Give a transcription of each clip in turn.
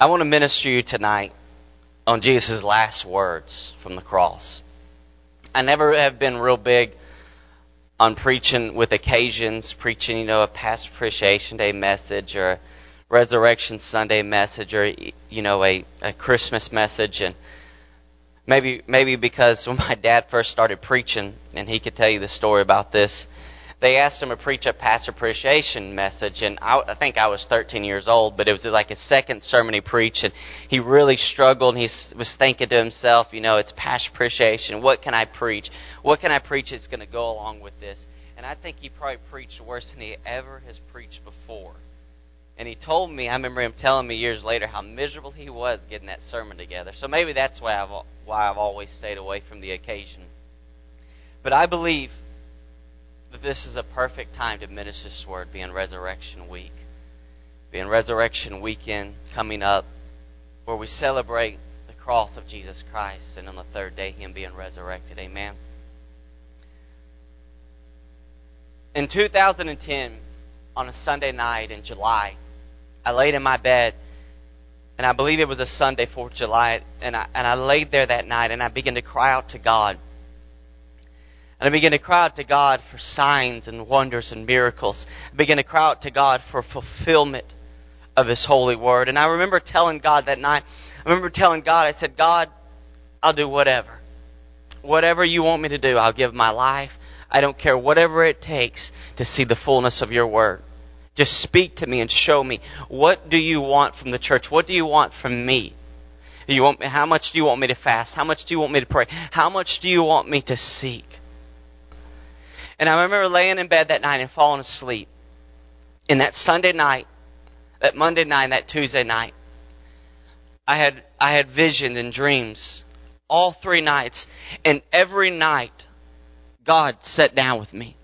I want to minister to you tonight on Jesus' last words from the cross. I never have been real big on preaching with occasions, preaching, a Past Appreciation Day message or a Resurrection Sunday message or, a Christmas message. And maybe because when my dad first started preaching, and he could tell you the story about this, they asked him to preach a Past Appreciation message, and I think I was 13 years old, but it was like his second sermon he preached, and he really struggled, and he was thinking to himself, it's Past Appreciation, what can I preach? What can I preach that's going to go along with this? And I think he probably preached worse than he ever has preached before. And he told me, I remember him telling me years later how miserable he was getting that sermon together. So maybe that's why I've always stayed away from the occasion. But I believe that this is a perfect time to minister this word, being Resurrection Week, being Resurrection Weekend coming up, where we celebrate the cross of Jesus Christ and on the third day Him being resurrected. Amen. In 2010, on a Sunday night in July, I laid in my bed, and I believe it was a Sunday, 4th of July, and I laid there that night, and I began to cry out to God. And I began to cry out to God for signs and wonders and miracles. I began to cry out to God for fulfillment of His holy word. And I remember telling God that night, I said, God, I'll do whatever. Whatever you want me to do, I'll give my life. I don't care, whatever it takes to see the fullness of your word. Just speak to me and show me. What do you want from the church? What do you want from me? How much do you want me to fast? How much do you want me to pray? How much do you want me to seek? And I remember laying in bed that night and falling asleep. And that Sunday night, that Monday night, that Tuesday night, I had visions and dreams all three nights. And every night, God sat down with me.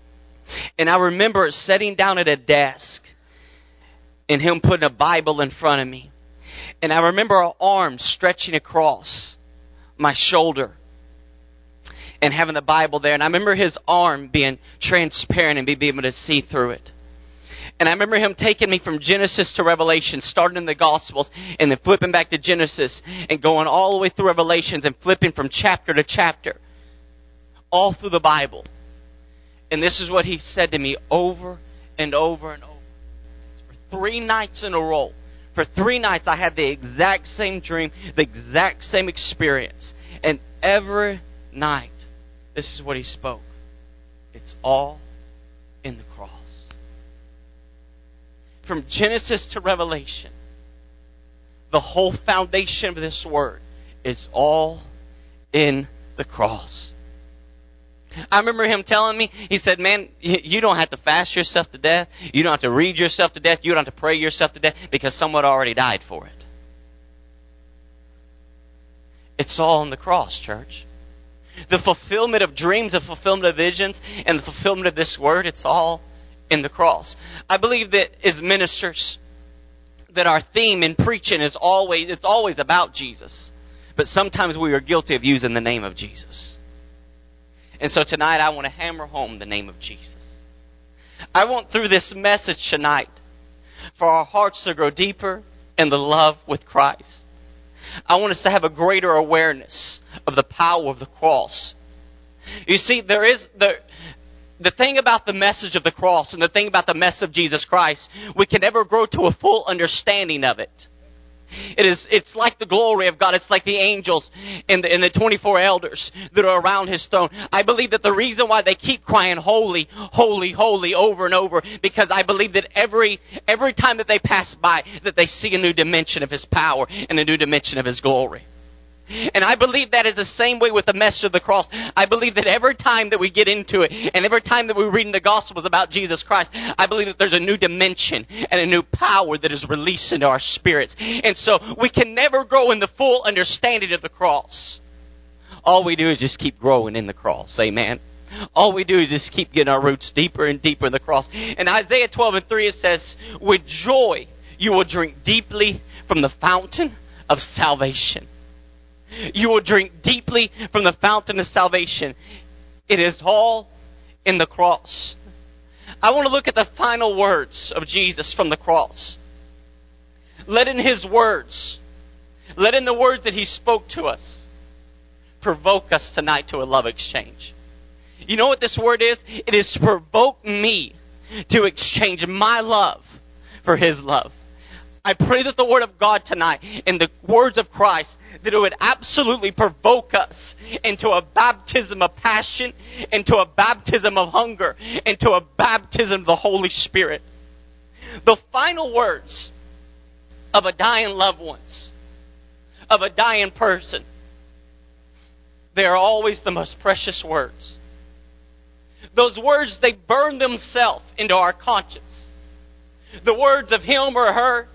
And I remember sitting down at a desk and Him putting a Bible in front of me. And I remember an arm stretching across my shoulder and having the Bible there. And I remember His arm being transparent and being able to see through it. And I remember Him taking me from Genesis to Revelation, starting in the Gospels and then flipping back to Genesis and going all the way through Revelations and flipping from chapter to chapter, all through the Bible. And this is what He said to me over and over and over. For 3 nights in a row, for 3 nights I had the exact same dream, the exact same experience. And every night, this is what He spoke. It's all in the cross. From Genesis to Revelation, the whole foundation of this word is all in the cross. I remember Him telling me, He said, man, you don't have to fast yourself to death. You don't have to read yourself to death. You don't have to pray yourself to death because someone already died for it. It's all on the cross, church. The fulfillment of dreams, the fulfillment of visions, and the fulfillment of this word, it's all in the cross. I believe that as ministers, that our theme in preaching is always about Jesus. But sometimes we are guilty of using the name of Jesus. And so tonight I want to hammer home the name of Jesus. I want through this message tonight for our hearts to grow deeper in the love with Christ. I want us to have a greater awareness of the power of the cross. You see, there is the thing about the message of the cross and the thing about the message of Jesus Christ, we can never grow to a full understanding of it. It's like the glory of God. It's like the angels and the 24 elders that are around His throne. I believe that the reason why they keep crying holy, holy, holy over and over, because I believe that every time that they pass by, that they see a new dimension of His power and a new dimension of His glory. And I believe that is the same way with the message of the cross. I believe that every time that we get into it and every time that we're reading the Gospels about Jesus Christ, I believe that there's a new dimension and a new power that is released into our spirits. And so we can never grow in the full understanding of the cross. All we do is just keep growing in the cross. Amen. All we do is just keep getting our roots deeper and deeper in the cross. In Isaiah 12:3 it says, with joy you will drink deeply from the fountain of salvation. You will drink deeply from the fountain of salvation. It is all in the cross. I want to look at the final words of Jesus from the cross. Let in His words Let in the words that he spoke to us provoke us tonight to a love exchange. You know what this word is? It is to provoke me to exchange my love for his love. I pray that the word of God tonight and the words of Christ, that it would absolutely provoke us into a baptism of passion, into a baptism of hunger, into a baptism of the Holy Spirit. The final words of a dying loved ones, of a dying person, they are always the most precious words. Those words, they burn themselves into our conscience. The words of him or her,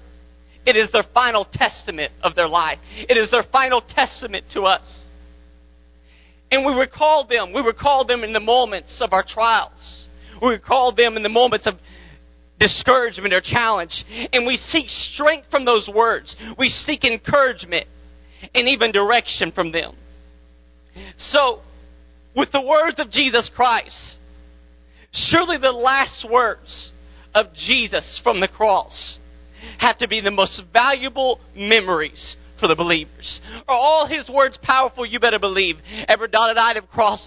it is their final testament of their life. It is their final testament to us. And we recall them. We recall them in the moments of our trials. We recall them in the moments of discouragement or challenge. And we seek strength from those words. We seek encouragement and even direction from them. So, with the words of Jesus Christ, surely the last words of Jesus from the cross have to be the most valuable memories for the believers. Are all his words powerful? You better believe. Ever dotted I,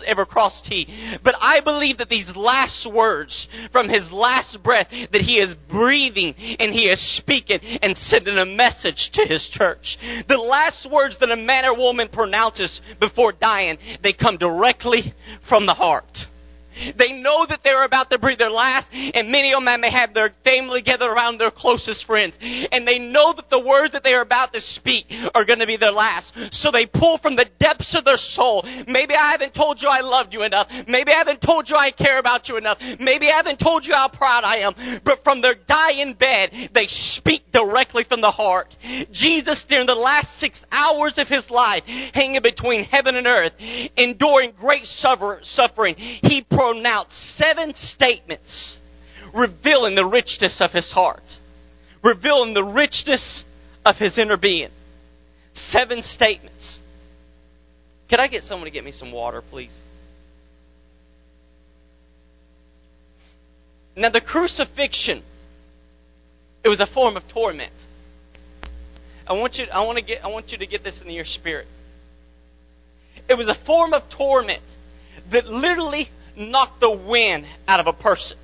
ever crossed he. But I believe that these last words from his last breath that he is breathing and he is speaking and sending a message to his church. The last words that a man or woman pronounces before dying, they come directly from the heart. They know that they're about to breathe their last, and many of them may have their family gathered around their closest friends. And they know that the words that they are about to speak are going to be their last. So they pull from the depths of their soul. Maybe I haven't told you I loved you enough. Maybe I haven't told you I care about you enough. Maybe I haven't told you how proud I am. But from their dying bed, they speak directly from the heart. Jesus, during the last 6 hours of his life, hanging between heaven and earth, enduring great suffering, he pronounced 7 statements revealing the richness of his heart, revealing the richness of his inner being. 7 statements. Could I get someone to get me some water, please? Now, the crucifixion, it was a form of torment. I want you to get this into your spirit. It was a form of torment that literally knocked the wind out of a person.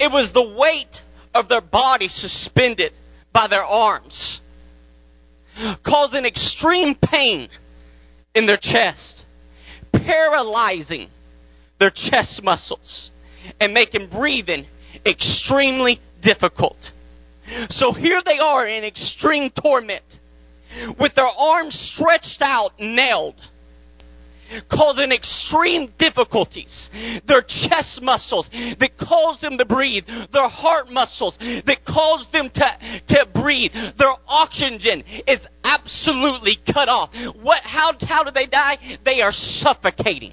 It was the weight of their body suspended by their arms, causing extreme pain in their chest, paralyzing their chest muscles, and making breathing extremely difficult. So here they are in extreme torment, with their arms stretched out, nailed, causing extreme difficulties. Their chest muscles that cause them to breathe. Their heart muscles that cause them to breathe. Their oxygen is absolutely cut off. How do they die? They are suffocating.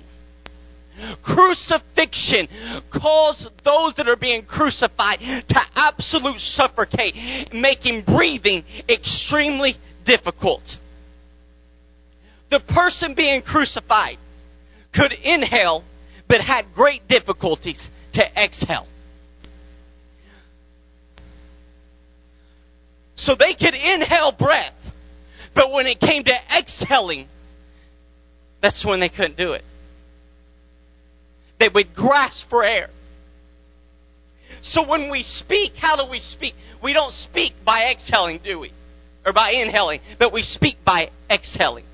Crucifixion caused those that are being crucified to absolute suffocate, making breathing extremely difficult. The person being crucified could inhale, but had great difficulties to exhale. So they could inhale breath, but when it came to exhaling, that's when they couldn't do it. They would grasp for air. So when we speak, how do we speak? We don't speak by exhaling, do we? Or by inhaling, but we speak by exhaling.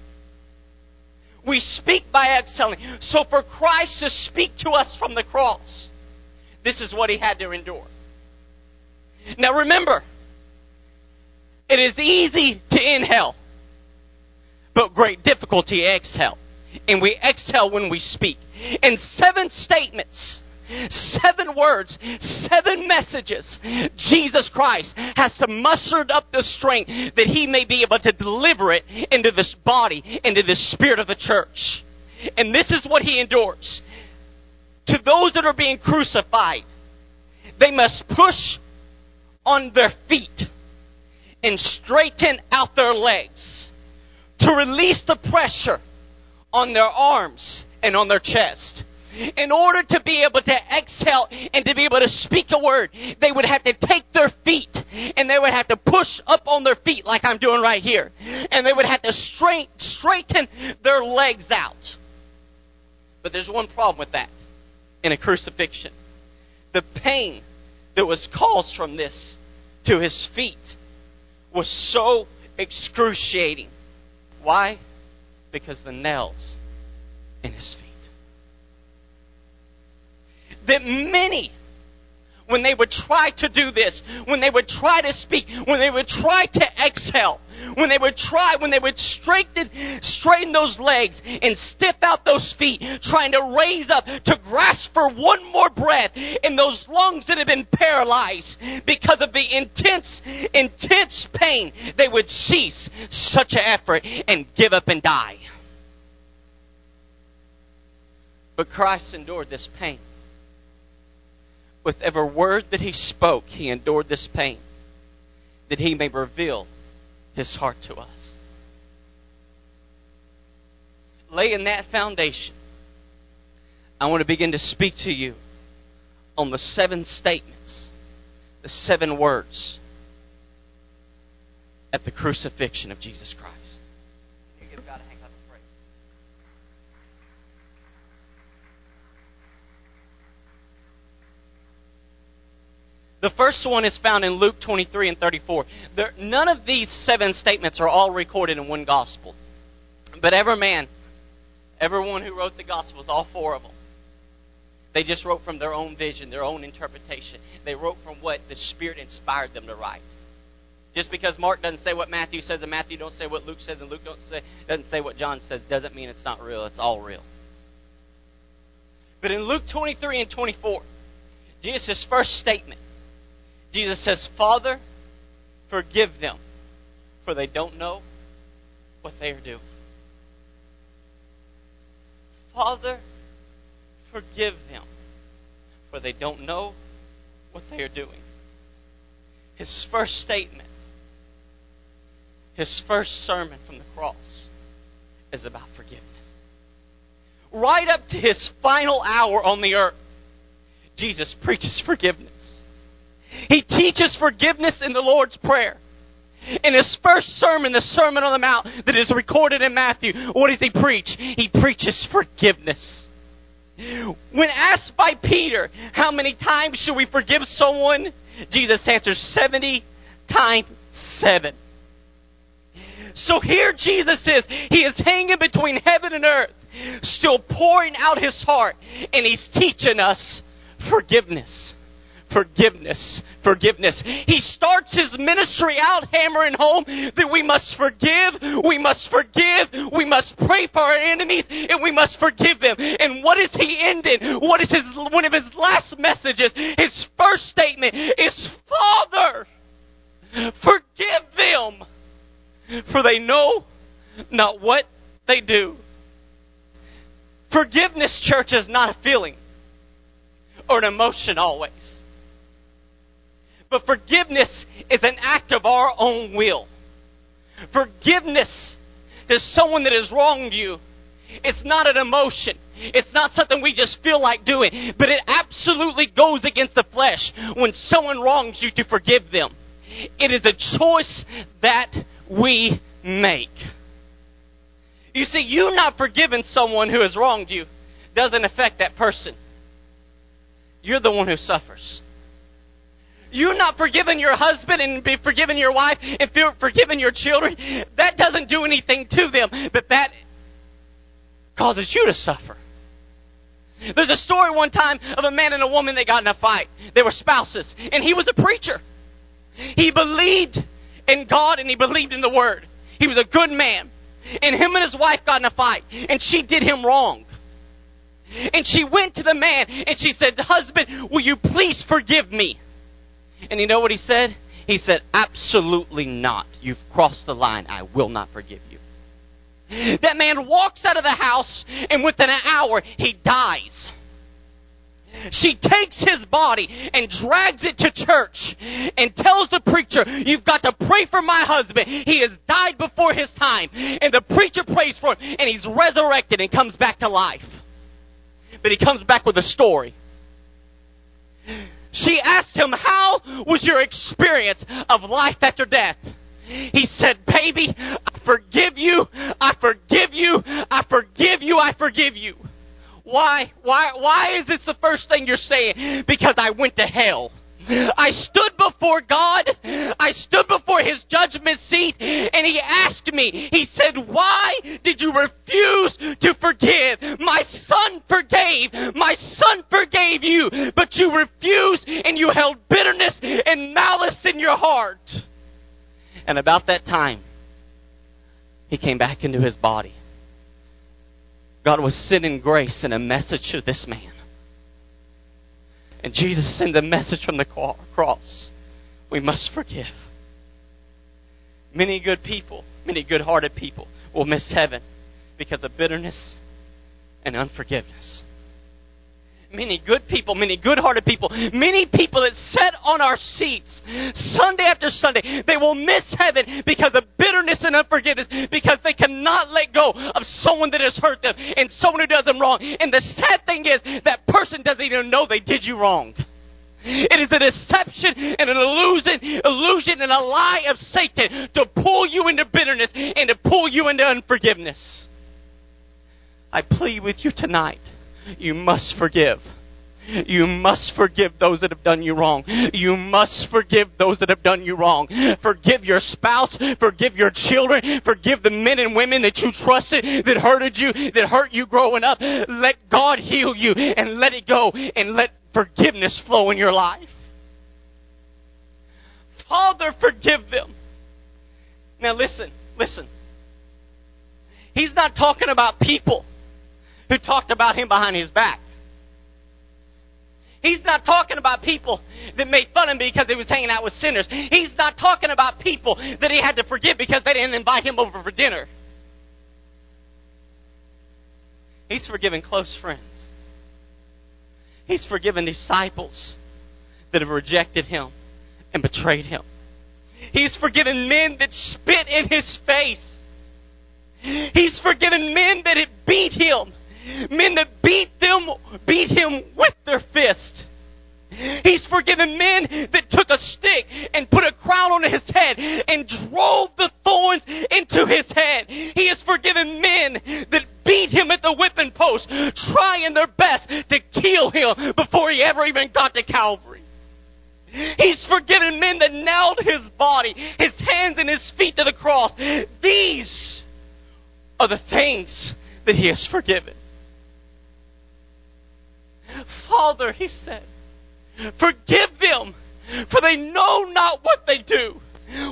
We speak by excelling. So for Christ to speak to us from the cross, this is what he had to endure. Now remember, it is easy to inhale, but great difficulty to exhale. And we exhale when we speak. In 7 statements, 7 words, 7 messages, Jesus Christ has to muster up the strength that he may be able to deliver it into this body, into the spirit of the church. And this is what he endures. To those that are being crucified, they must push on their feet and straighten out their legs to release the pressure on their arms and on their chest. In order to be able to exhale and to be able to speak the word, they would have to take their feet and they would have to push up on their feet like I'm doing right here. And they would have to straighten their legs out. But there's one problem with that in a crucifixion. The pain that was caused from this to his feet was so excruciating. Why? Because the nails in his feet. That many, when they would try to do this, when they would try to speak, when they would try to exhale, when they would straighten those legs and stiff out those feet, trying to raise up, to grasp for one more breath in those lungs that had been paralyzed because of the intense pain, they would cease such an effort and give up and die. But Christ endured this pain. With every word that he spoke, he endured this pain, that he may reveal his heart to us. Laying that foundation, I want to begin to speak to you on the 7 statements, the 7 words at the crucifixion of Jesus Christ. Give God a hand. The first one is found in Luke 23 and 34. None of these 7 statements are all recorded in one gospel. But everyone who wrote the gospels, all 4 of them, they just wrote from their own vision, their own interpretation. They wrote from what the Spirit inspired them to write. Just because Mark doesn't say what Matthew says and Matthew don't say what Luke says and Luke doesn't say what John says doesn't mean it's not real. It's all real. But in Luke 23 and 24, Jesus' first statement, Jesus says, "Father, forgive them, for they don't know what they are doing." Father, forgive them, for they don't know what they are doing. His first statement, his first sermon from the cross, is about forgiveness. Right up to his final hour on the earth, Jesus preaches forgiveness. He teaches forgiveness in the Lord's Prayer. In his first sermon, the Sermon on the Mount that is recorded in Matthew, what does he preach? He preaches forgiveness. When asked by Peter, how many times should we forgive someone? Jesus answers 70 times 7. So here Jesus is. He is hanging between heaven and earth, still pouring out his heart, and he's teaching us forgiveness. Forgiveness, forgiveness. He starts his ministry out hammering home that we must forgive, we must forgive, we must pray for our enemies, and we must forgive them. And what is he ending? What is one of his last messages? His first statement is, "Father, forgive them, for they know not what they do." Forgiveness, church, is not a feeling or an emotion always. But forgiveness is an act of our own will. Forgiveness to someone that has wronged you, it's not an emotion. It's not something we just feel like doing. But it absolutely goes against the flesh when someone wrongs you to forgive them. It is a choice that we make. You see, you not forgiving someone who has wronged you doesn't affect that person. You're the one who suffers. You not forgiving your husband and forgiving your wife and forgiving your children, that doesn't do anything to them, but that causes you to suffer. There's a story one time of a man and a woman that got in a fight. They were spouses, and he was a preacher. He believed in God and he believed in the Word. He was a good man, and him and his wife got in a fight, and she did him wrong. And she went to the man and she said, "Husband, will you please forgive me?" And you know what he said? He said, "Absolutely not. You've crossed the line. I will not forgive you." That man walks out of the house, and within an hour, he dies. She takes his body and drags it to church and tells the preacher, "You've got to pray for my husband. He has died before his time." And the preacher prays for him, and he's resurrected and comes back to life. But he comes back with a story. She asked him, how was your experience of life after death? He said, baby, I forgive you. I forgive you. I forgive you. I forgive you. Why is this the first thing you're saying? Because I went to hell. I stood before God. I stood before His judgment seat, and He asked me, He said, why did you refuse to forgive? My Son forgave. My Son forgave you, but you refused, and you held bitterness and malice in your heart. And about that time, He came back into His body. God was sending grace and a message to this man. And Jesus sent the message from the cross. We must forgive. Many good people, many good-hearted people will miss heaven because of bitterness and unforgiveness. Many good people, many good-hearted people, many people that sit on our seats Sunday after Sunday, they will miss heaven because of bitterness and unforgiveness, because they cannot let go of someone that has hurt them and someone who does them wrong. And the sad thing is, that person doesn't even know they did you wrong. It is a deception and an illusion and a lie of Satan to pull you into bitterness and to pull you into unforgiveness. I plead with you tonight. You must forgive. You must forgive those that have done you wrong. You must forgive those that have done you wrong. Forgive your spouse. Forgive your children. Forgive the men and women that you trusted, that hurted you, that hurt you growing up. Let God heal you and let it go, and let forgiveness flow in your life. Father, forgive them. Now listen. He's not talking about people who talked about him behind his back. He's not talking about people that made fun of him because he was hanging out with sinners. He's not talking about people that he had to forgive because they didn't invite him over for dinner. He's forgiven close friends. He's forgiven disciples that have rejected him and betrayed him. He's forgiven men that spit in his face. He's forgiven men that had beat him. Men that beat him with their fist. He's forgiven men that took a stick and put a crown on his head and drove the thorns into his head. He has forgiven men that beat him at the whipping post, trying their best to kill him before he ever even got to Calvary. He's forgiven men that nailed his body, his hands and his feet to the cross. These are the things that He has forgiven. Father, He said, forgive them, for they know not what they do.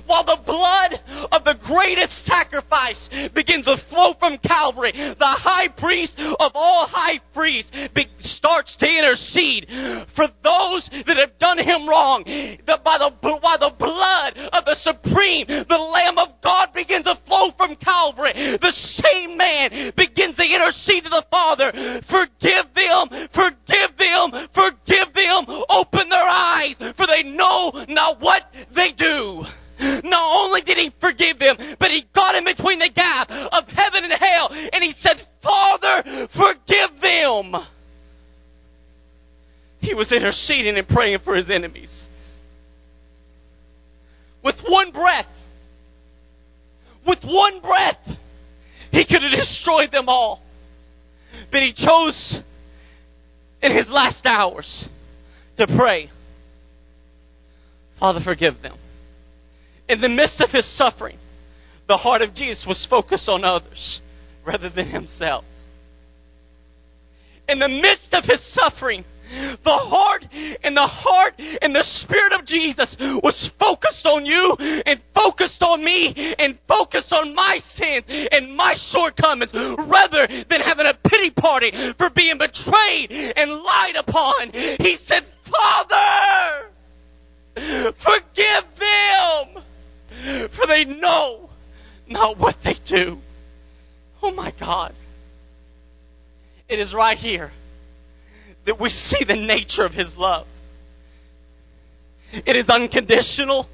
While the blood of the greatest sacrifice begins to flow from Calvary, the high priest of all high priests starts to intercede for those that have done him wrong. While the blood of the supreme, the Lamb of God, begins to flow from Calvary, the same man begins to intercede to the Father. Forgive them, forgive them, forgive them. Open their eyes, for they know not what they do. Not only did He forgive them, but He got him between the gap of heaven and hell, and He said, Father, forgive them. He was interceding and praying for His enemies. With one breath, He could have destroyed them all. But He chose in His last hours to pray, Father, forgive them. In the midst of His suffering, the heart of Jesus was focused on others rather than Himself. In the midst of His suffering, the heart and the Spirit of Jesus was focused on you and focused on me and focused on my sins and my shortcomings, rather than having a pity party for being betrayed and lied upon. He said, Father, forgive them, for they know not what they do. Oh my God. It is right here that we see the nature of His love. It is unconditional.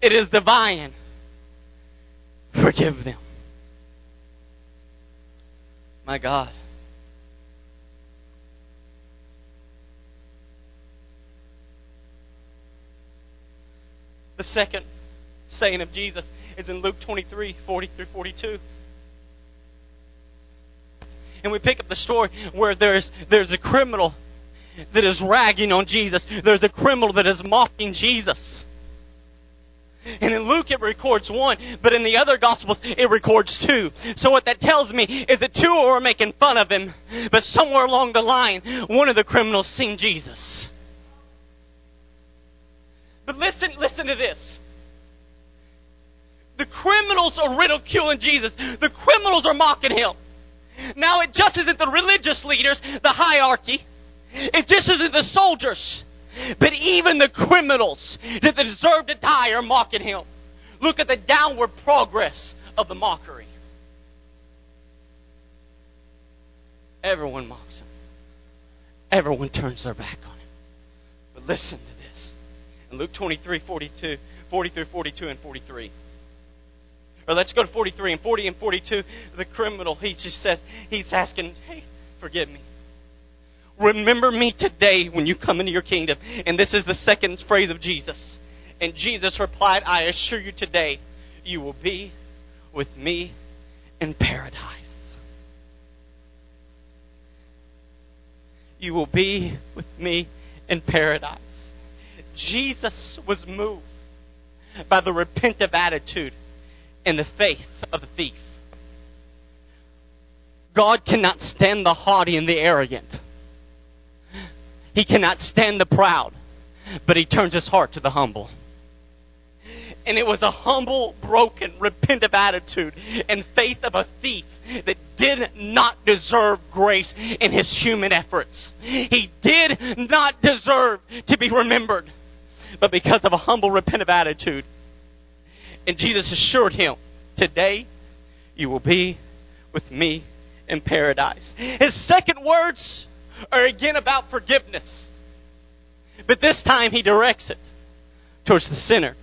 It is divine. Forgive them. My God. The second saying of Jesus is in Luke 23:40-42. And we pick up the story where there's a criminal that is ragging on Jesus. There's a criminal that is mocking Jesus. And in Luke it records one, but in the other Gospels it records two. So what that tells me is that two were making fun of him, but somewhere along the line, one of the criminals seen Jesus. But listen to this. The criminals are ridiculing Jesus. The criminals are mocking him. Now it just isn't the religious leaders, the hierarchy. It just isn't the soldiers. But even the criminals that deserve to die are mocking him. Look at the downward progress of the mockery. Everyone mocks him. Everyone turns their back on him. But listen to this. In Luke 23:42, 40-42 and 43. Or let's go to 43 and 40 and 42. The criminal, he just says, he's asking, hey, forgive me. Remember me today when you come into your kingdom. And this is the second phrase of Jesus. And Jesus replied, I assure you today, you will be with me in paradise. You will be with me in paradise. Jesus was moved by the repentive attitude and the faith of the thief. God cannot stand the haughty and the arrogant. He cannot stand the proud, but he turns his heart to the humble. And it was a humble, broken, repentive attitude and faith of a thief that did not deserve grace in his human efforts. He did not deserve to be remembered, but because of a humble, repentive attitude. And Jesus assured him, today you will be with me in paradise. His second words are again about forgiveness. But this time he directs it towards the sinner.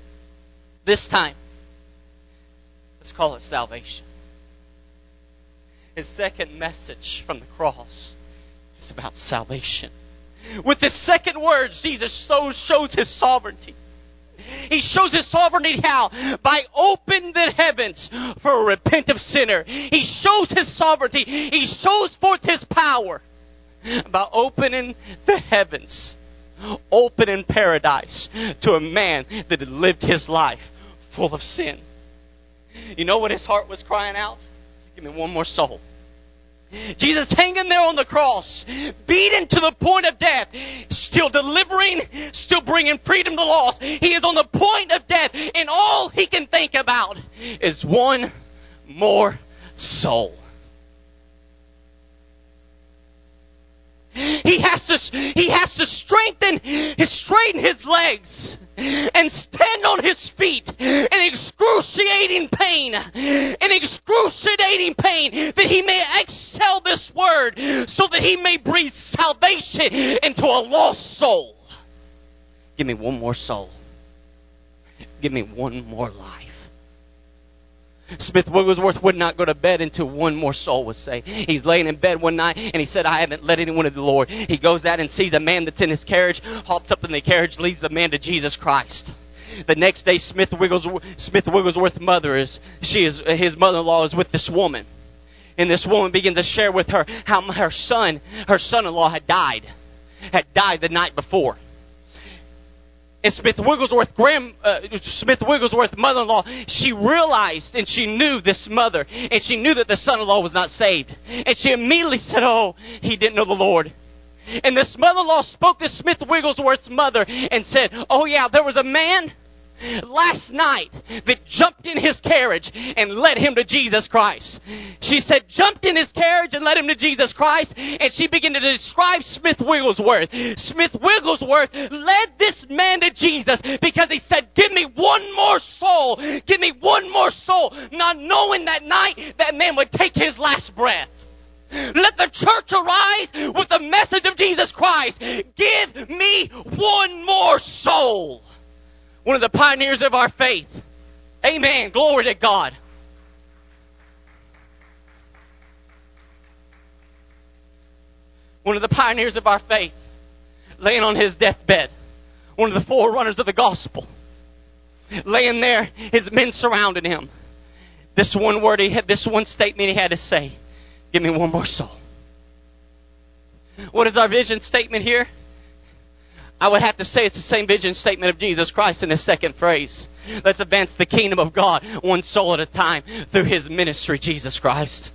This time, let's call it salvation. His second message from the cross is about salvation. With his second words, Jesus shows his sovereignty. He shows his sovereignty how? By opening the heavens for a repentant sinner. He shows his sovereignty. He shows forth his power by opening the heavens, opening paradise to a man that had lived his life full of sin. You know what his heart was crying out? Give me one more soul. Jesus hanging there on the cross, beaten to the point of death, still delivering, still bringing freedom to the lost. He is on the point of death, and all he can think about is one more soul. He has to straighten his legs and stand on his feet in excruciating pain that he may exhale this word so that he may breathe salvation into a lost soul. Give me one more soul. Give me one more life. Smith Wigglesworth would not go to bed until one more soul was saved. He's laying in bed one night and he said, I haven't led anyone to the Lord. He goes out and sees a man that's in his carriage, hops up in the carriage, leads the man to Jesus Christ. The next day, Smith Wigglesworth's mother his mother-in-law is with this woman. And this woman began to share with her how her son-in-law had died the night before. And Smith Wigglesworth's mother-in-law, she realized and she knew this mother. And she knew that the son-in-law was not saved. And she immediately said, oh, he didn't know the Lord. And this mother-in-law spoke to Smith Wigglesworth's mother and said, oh yeah, there was a man last night that jumped in his carriage and led him to Jesus Christ. She said, jumped in his carriage and led him to Jesus Christ. And she began to describe Smith Wigglesworth. Smith Wigglesworth led this man to Jesus because he said, give me one more soul. Give me one more soul. Not knowing that night that man would take his last breath. Let the church arise with the message of Jesus Christ. Give me one more soul. One of the pioneers of our faith. Amen. Glory to God. One of the pioneers of our faith. Laying on his deathbed. One of the forerunners of the gospel. laying there, his men surrounded him. This one word he had, this one statement he had to say, give me one more soul. What is our vision statement here? I would have to say it's the same vision statement of Jesus Christ in the second phrase. Let's advance the kingdom of God one soul at a time through his ministry, Jesus Christ.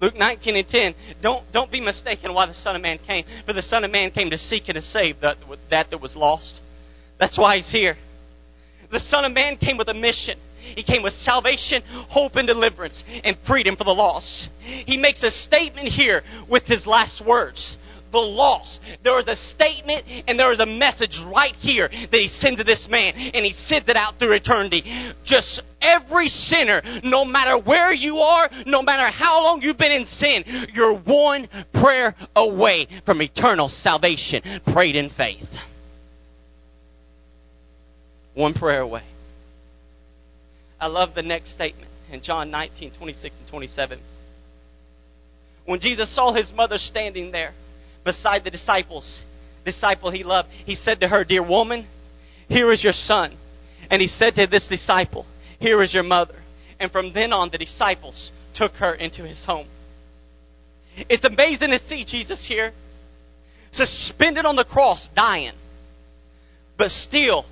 Luke 19 and 10, don't be mistaken why the Son of Man came. For the Son of Man came to seek and to save that was lost. That's why he's here. The Son of Man came with a mission. He came with salvation, hope, and deliverance, and freedom for the lost. He makes a statement here with his last words. The lost. There is a statement and there is a message right here that he sent to this man, and he sent it out through eternity. Just every sinner, no matter where you are, no matter how long you've been in sin, you're one prayer away from eternal salvation, prayed in faith. One prayer away. I love the next statement in John 19, 26 and 27. When Jesus saw his mother standing there beside the disciple he loved, he said to her, "Dear woman, here is your son." And he said to this disciple, "Here is your mother." And from then on, the disciples took her into his home. It's amazing to see Jesus here, suspended on the cross, dying, but still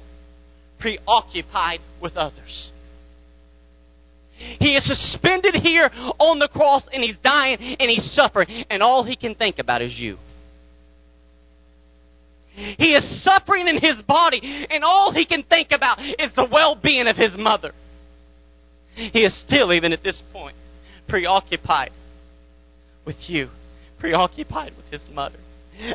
preoccupied with others. He is suspended here on the cross, and he's dying, and he's suffering, and all he can think about is you. He is suffering in his body, and all he can think about is the well-being of his mother. He is still, even at this point, preoccupied with you, preoccupied with his mother.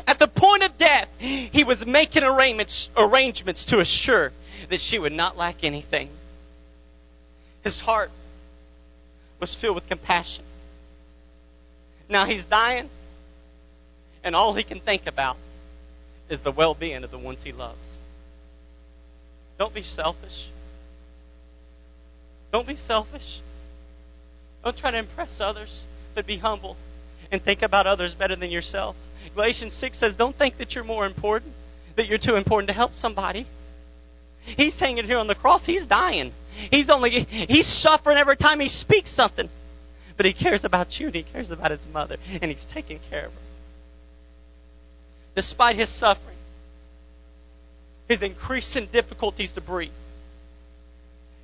At the point of death, he was making arrangements to assure that she would not lack anything. His heart was filled with compassion. Now he's dying, and all he can think about is the well-being of the ones he loves. Don't be selfish. Don't be selfish. Don't try to impress others, but be humble and think about others better than yourself. Galatians 6 says, don't think that you're more important, that you're too important to help somebody. He's hanging here on the cross. He's dying. He's suffering every time he speaks something. But he cares about you, and he cares about his mother, and he's taking care of her. Despite his suffering, his increasing difficulties to breathe,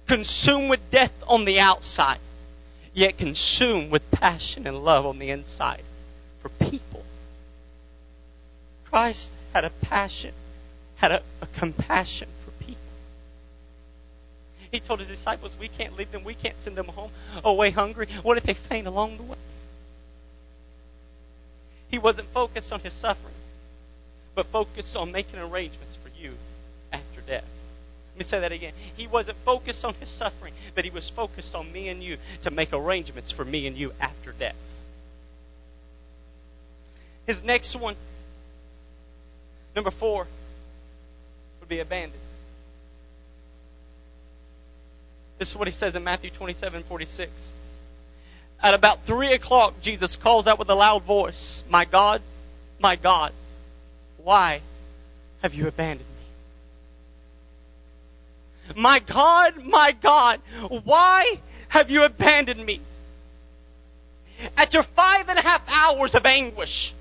consumed with death on the outside, yet consumed with passion and love on the inside for people. Christ had a passion, had a compassion for people. He told his disciples, we can't leave them, we can't send them home away hungry. What if they faint along the way? He wasn't focused on his suffering, but focused on making arrangements for you after death. Let me say that again. He wasn't focused on his suffering, but he was focused on me and you to make arrangements for me and you after death. His next one, number 4, would be abandoned. This is what he says in Matthew 27:46. At about 3:00, Jesus calls out with a loud voice, "My God, my God, why have you abandoned me?" My God, why have you abandoned me? At your 5.5 hours of anguish,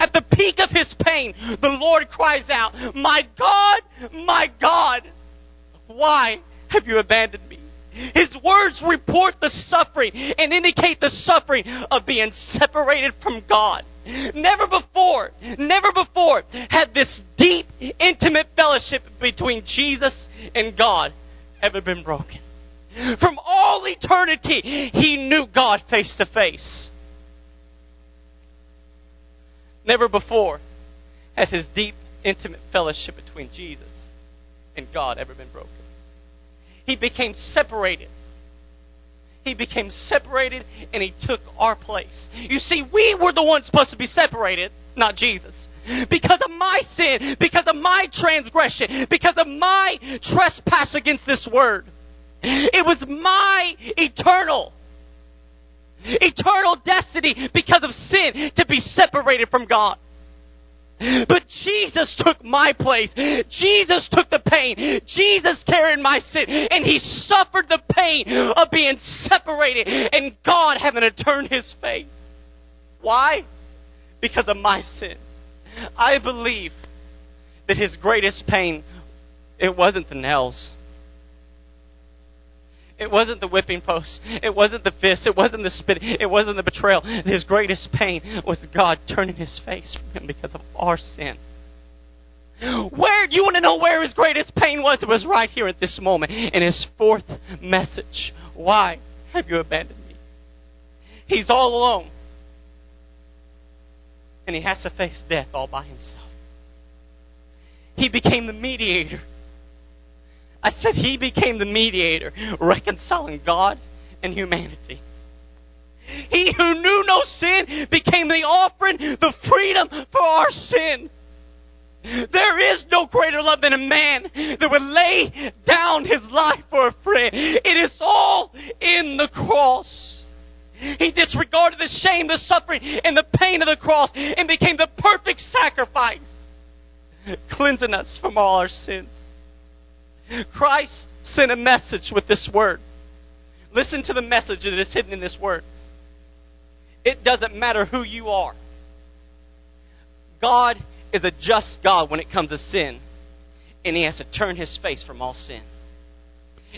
at the peak of his pain, the Lord cries out, my God, why have you abandoned me? His words report the suffering and indicate the suffering of being separated from God. Never before had this deep, intimate fellowship between Jesus and God ever been broken. From all eternity, he knew God face to face. Never before had his deep, intimate fellowship between Jesus and God ever been broken. He became separated. He became separated, and he took our place. You see, we were the ones supposed to be separated, not Jesus. Because of my sin, because of my transgression, because of my trespass against this word. It was my eternal destiny because of sin to be separated from God. But Jesus took my place. Jesus took the pain. Jesus carried my sin. And He suffered the pain of being separated and God having to turn His face. Why? Because of my sin. I believe that His greatest pain, it wasn't the nails. It wasn't the whipping post. It wasn't the fist. It wasn't the spit. It wasn't the betrayal. His greatest pain was God turning His face from Him because of our sin. Where do you want to know where His greatest pain was? It was right here at this moment in His fourth message. Why have you abandoned me? He's all alone. And He has to face death all by Himself. He became the mediator. I said He became the mediator, reconciling God and humanity. He who knew no sin became the offering, the freedom for our sin. There is no greater love than a man that would lay down his life for a friend. It is all in the cross. He disregarded the shame, the suffering, and the pain of the cross and became the perfect sacrifice, cleansing us from all our sins. Christ sent a message with this word. Listen to the message that is hidden in this word. It doesn't matter who you are. God is a just God when it comes to sin, and He has to turn His face from all sin.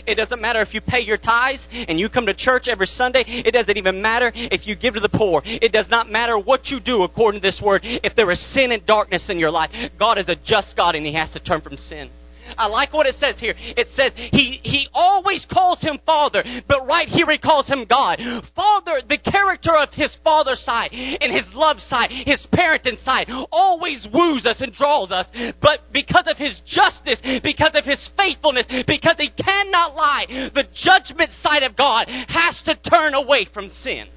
It doesn't matter if you pay your tithes and you come to church every Sunday. It doesn't even matter if you give to the poor. It does not matter what you do according to this word. If there is sin and darkness in your life, God is a just God and He has to turn from sin. I like what it says here. It says he always calls Him Father, but right here He calls Him God. Father, the character of His Father's side and His love side, His parenting side, always woos us and draws us. But because of His justice, because of His faithfulness, because He cannot lie, the judgment side of God has to turn away from sin.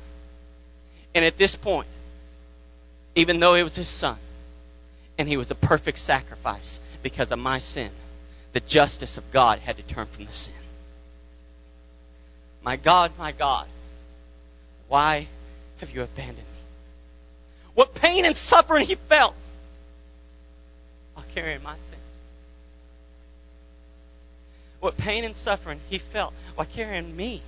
And at this point, even though it was His Son, and He was a perfect sacrifice because of my sin, the justice of God had to turn from the sin. My God, why have you abandoned me? What pain and suffering He felt while carrying my sin. What pain and suffering He felt while carrying me.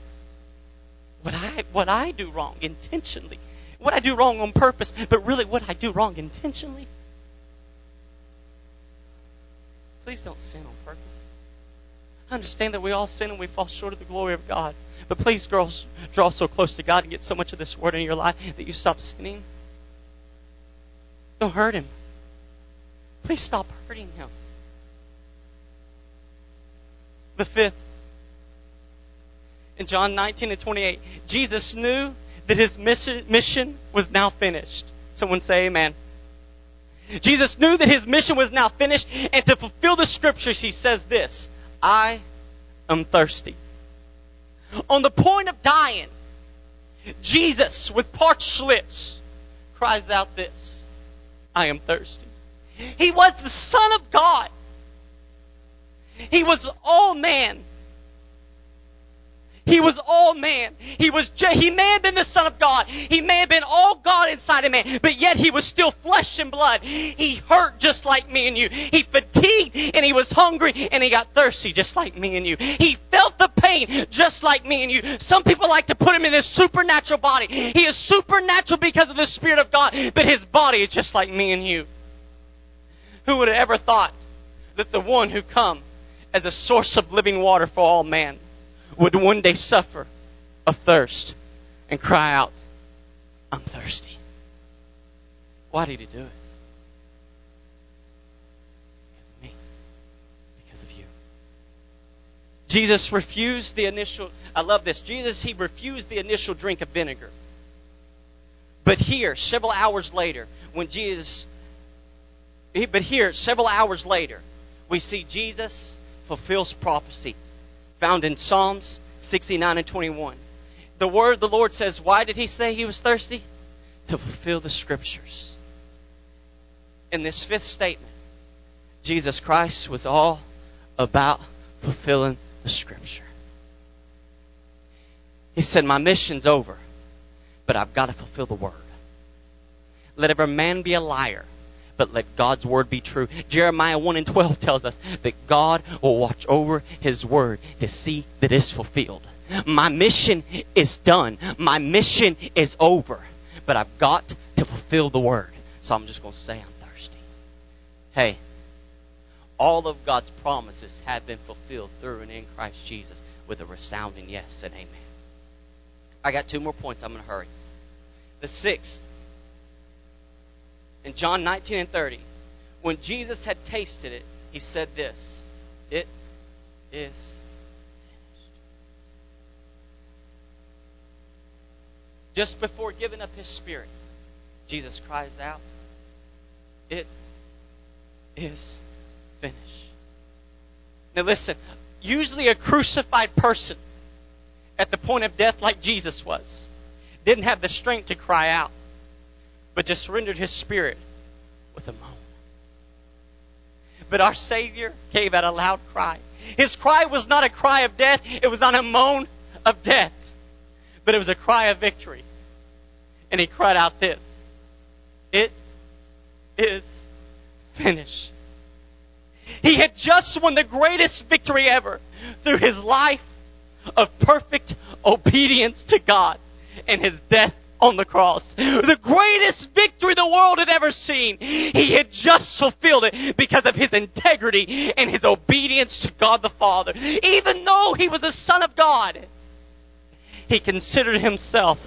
What I do wrong intentionally. What I do wrong on purpose, but really what I do wrong intentionally. Please don't sin on purpose. I understand that we all sin and we fall short of the glory of God. But please, girls, draw so close to God and get so much of this word in your life that you stop sinning. Don't hurt Him. Please stop hurting Him. The fifth. In John 19:28, Jesus knew that His mission was now finished. Someone say amen. Jesus knew that His mission was now finished, and to fulfill the scriptures, He says this, I am thirsty. On the point of dying, Jesus, with parched lips, cries out this, I am thirsty. He was the Son of God. He was all man. He was all man. He may have been the Son of God. He may have been all God inside of man, but yet He was still flesh and blood. He hurt just like me and you. He fatigued and He was hungry and He got thirsty just like me and you. He felt the pain just like me and you. Some people like to put Him in His supernatural body. He is supernatural because of the Spirit of God, but His body is just like me and you. Who would have ever thought that the one who come as a source of living water for all man would one day suffer of thirst and cry out, I'm thirsty. Why did He do it? Because of me. Because of you. Jesus refused the initial, I love this. Jesus, He refused the initial drink of vinegar. But here, several hours later, we see Jesus fulfills prophecy found in Psalms 69:21. The word of the Lord says, why did He say He was thirsty? To fulfill the scriptures. In this fifth statement, Jesus Christ was all about fulfilling the scripture. He said, my mission's over, but I've got to fulfill the word. Let every man be a liar, but let God's word be true. Jeremiah 1:12 tells us that God will watch over his word to see that it's fulfilled. My mission is done. My mission is over. But I've got to fulfill the word. So I'm just going to say I'm thirsty. Hey, all of God's promises have been fulfilled through and in Christ Jesus with a resounding yes and amen. I got two more points. I'm going to hurry. The sixth, in John 19:30, when Jesus had tasted it, he said this, "It is finished." Just before giving up his spirit, Jesus cries out, "It is finished." Now listen, usually a crucified person at the point of death like Jesus was didn't have the strength to cry out, but just surrendered his spirit with a moan. But our Savior gave out a loud cry. His cry was not a cry of death. It was not a moan of death. But it was a cry of victory. And he cried out this, "It is finished." He had just won the greatest victory ever through his life of perfect obedience to God and his death on the cross. The greatest victory the world had ever seen. He had just fulfilled it because of his integrity and his obedience to God the Father. Even though he was the Son of God, he considered himself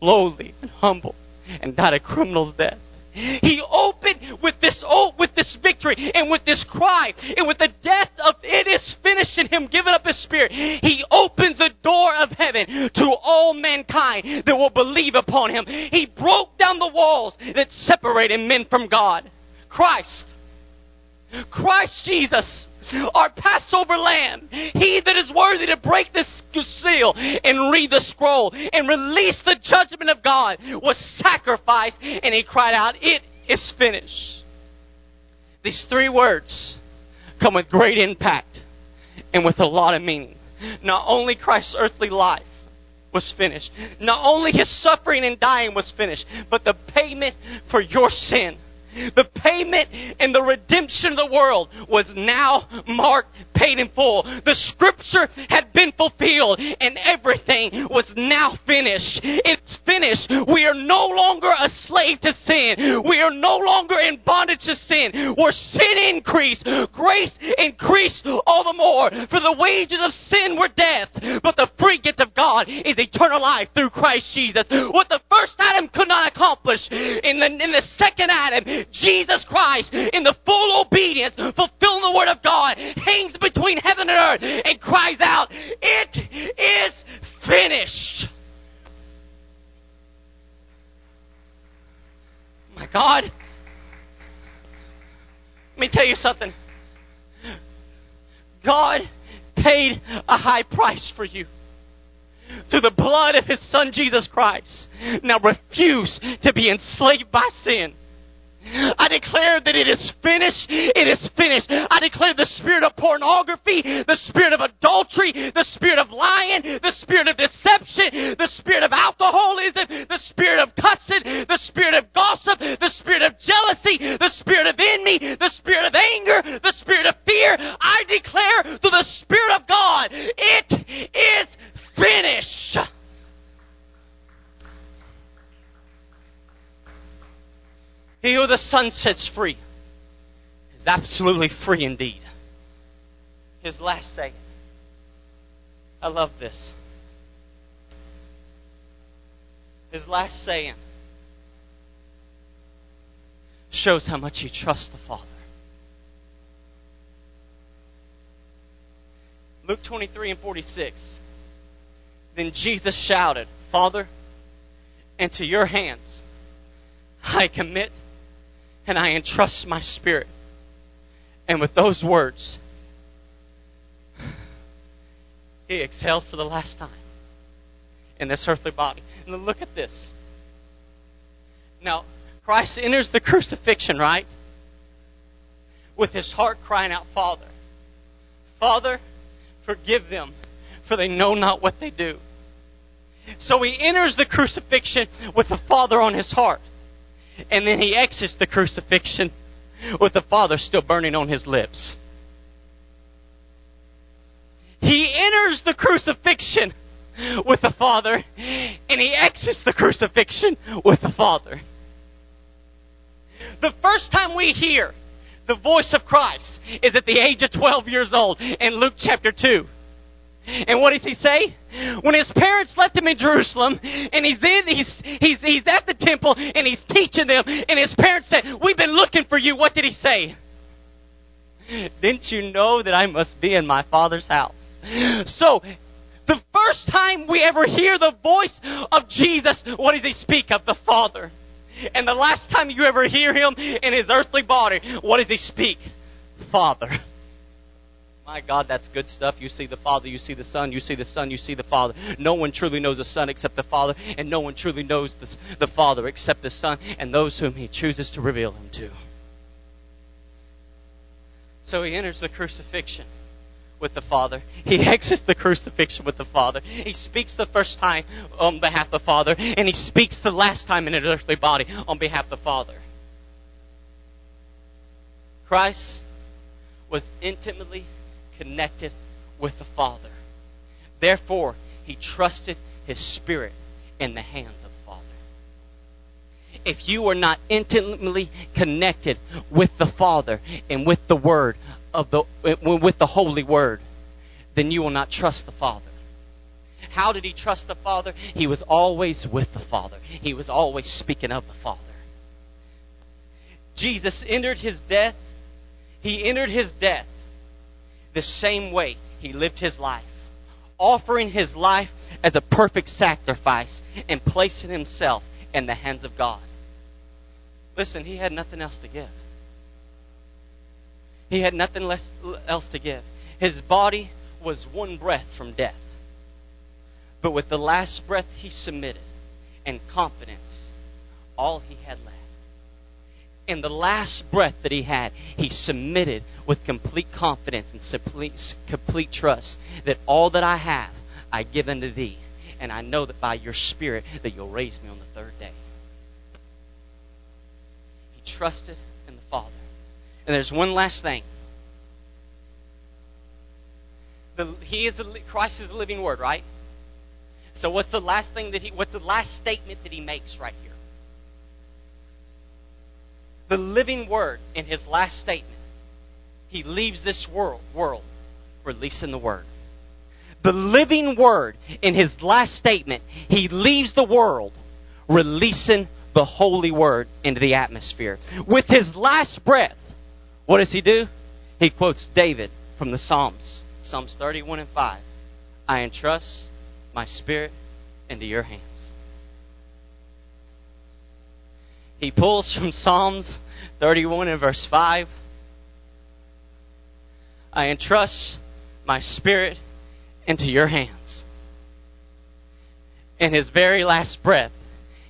lowly and humble and died a criminal's death. He opened with this victory and with this cry and with the death of "it is finished" in him giving up his spirit. He opens the door of heaven to all mankind that will believe upon him. He broke down the walls that separated men from God. Christ Jesus, our Passover Lamb, he that is worthy to break this seal and read the scroll and release the judgment of God, was sacrificed, and he cried out, "It is finished." These three words come with great impact and with a lot of meaning. Not only Christ's earthly life was finished, not only his suffering and dying was finished, but the payment for your sin, the payment and the redemption of the world, was now marked, paid in full. The scripture had been fulfilled and everything was now finished. It's finished. We are no longer a slave to sin. We are no longer in bondage to sin. Where sin increased, grace increased all the more. For the wages of sin were death, but the free gift of God is eternal life through Christ Jesus. What the first Adam could not accomplish, in the second Adam, Jesus Christ, in the full obedience, fulfilling the word of God, hangs between heaven and earth and cries out, "It is finished." My God, let me tell you something. God paid a high price for you through the blood of his Son, Jesus Christ. Now refuse to be enslaved by sin. I declare that it is finished. It is finished. I declare the spirit of pornography, the spirit of adultery, the spirit of lying, the spirit of deception, the spirit of alcoholism, the spirit of cussing, the spirit of gossip, the spirit of jealousy, the spirit of envy, the spirit of anger, the spirit of fear. I declare through the Spirit of God, it is finished. He who the Son sets free is absolutely free indeed. His last saying, I love this. His last saying shows how much he trusts the Father. Luke 23:46. Then Jesus shouted, "Father, into your hands I commit and I entrust my spirit." And with those words, he exhaled for the last time in this earthly body. And look at this. Now, Christ enters the crucifixion, right? With his heart crying out, "Father, Father, forgive them, for they know not what they do." So he enters the crucifixion with the Father on his heart. And then he exits the crucifixion with the Father still burning on his lips. He enters the crucifixion with the Father, and he exits the crucifixion with the Father. The first time we hear the voice of Christ is at the age of 12 years old in Luke chapter 2. And what does he say? When his parents left him in Jerusalem, and he's at the temple, and he's teaching them, and his parents said, "We've been looking for you." What did he say? "Didn't you know that I must be in my Father's house?" So, the first time we ever hear the voice of Jesus, what does he speak of? The Father. And the last time you ever hear him in his earthly body, what does he speak? Father. My God, that's good stuff. You see the Father, you see the Son, you see the Son, you see the Father. No one truly knows the Son except the Father, and no one truly knows the Father except the Son and those whom he chooses to reveal him to. So he enters the crucifixion with the Father. He exits the crucifixion with the Father. He speaks the first time on behalf of the Father, and he speaks the last time in an earthly body on behalf of the Father. Christ was intimately connected with the Father. Therefore, he trusted his Spirit in the hands of the Father. If you are not intimately connected with the Father and with the Word of with the Holy Word, then you will not trust the Father. How did he trust the Father? He was always with the Father. He was always speaking of the Father. Jesus entered his death. He entered his death the same way he lived his life, offering his life as a perfect sacrifice and placing himself in the hands of God. Listen, he had nothing else to give. He had nothing else to give. His body was one breath from death. But with the last breath he submitted in confidence all he had left. In the last breath that he had, he submitted with complete confidence and complete trust that all that I have, I give unto thee. And I know that by your Spirit that you'll raise me on the third day. He trusted in the Father. And there's one last thing. Christ is the living Word, right? So what's the last thing what's the last statement that he makes right here? The living Word, in his last statement, he leaves this world releasing the Word. The living Word, in his last statement, he leaves the world releasing the Holy Word into the atmosphere. With his last breath, what does he do? He quotes David from the Psalms, Psalms 31:5. I entrust my Spirit into your hands. He pulls from Psalms 31:5. I entrust my Spirit into your hands. In his very last breath,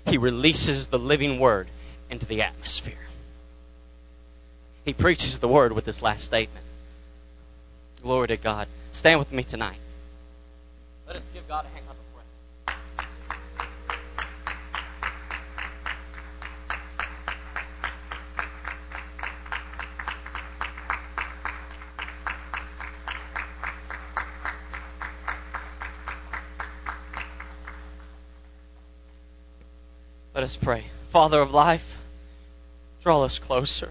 he releases the living Word into the atmosphere. He preaches the Word with this last statement. Glory to God. Stand with me tonight. Let us give God a hand clap. Let us pray. Father of life, draw us closer.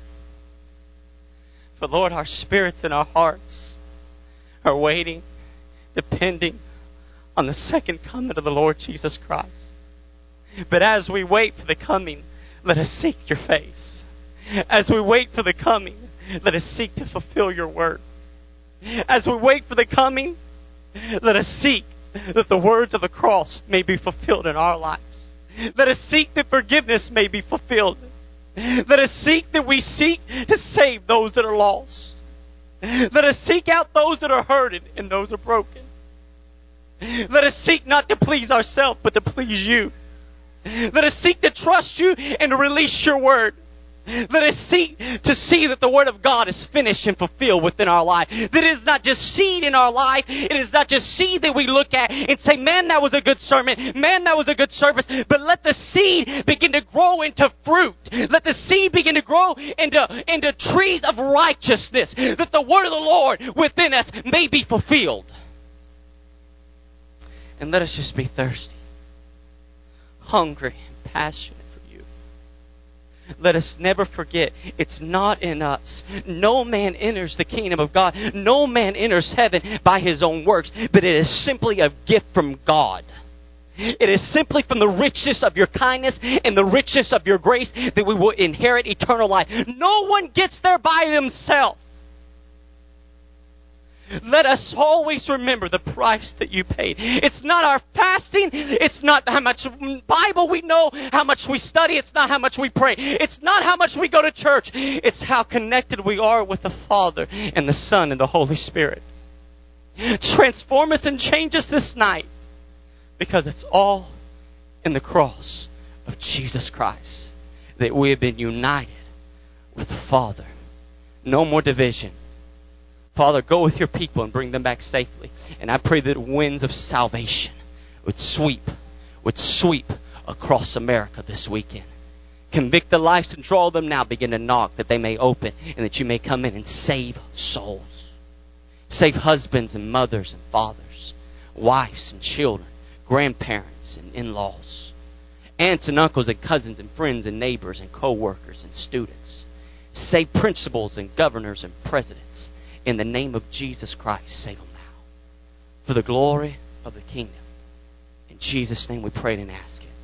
For Lord, our spirits and our hearts are waiting, depending on the second coming of the Lord Jesus Christ. But as we wait for the coming, let us seek your face. As we wait for the coming, let us seek to fulfill your word. As we wait for the coming, let us seek that the words of the cross may be fulfilled in our lives. Let us seek that forgiveness may be fulfilled. Let us seek that we seek to save those that are lost. Let us seek out those that are hurting and those that are broken. Let us seek not to please ourselves, but to please you. Let us seek to trust you and to release your word. Let us seek to see that the Word of God is finished and fulfilled within our life. That it is not just seed in our life. It is not just seed that we look at and say, man, that was a good sermon. Man, that was a good service. But let the seed begin to grow into fruit. Let the seed begin to grow into trees of righteousness. That the Word of the Lord within us may be fulfilled. And let us just be thirsty, hungry, and passionate. Let us never forget, it's not in us. No man enters the kingdom of God. No man enters heaven by his own works, but it is simply a gift from God. It is simply from the richness of your kindness and the richness of your grace that we will inherit eternal life. No one gets there by themselves. Let us always remember the price that you paid. It's not our fasting. It's not how much Bible we know, how much we study. It's not how much we pray. It's not how much we go to church. It's how connected we are with the Father and the Son and the Holy Spirit. Transform us and change us this night, because it's all in the cross of Jesus Christ that we have been united with the Father. No more division. Father, go with your people and bring them back safely. And I pray that winds of salvation would sweep across America this weekend. Convict the lives and draw them now. Begin to knock that they may open and that you may come in and save souls. Save husbands and mothers and fathers, wives and children, grandparents and in-laws, aunts and uncles and cousins and friends and neighbors and co-workers and students. Save principals and governors and presidents. In the name of Jesus Christ, save them now. For the glory of the kingdom. In Jesus' name we pray and ask it.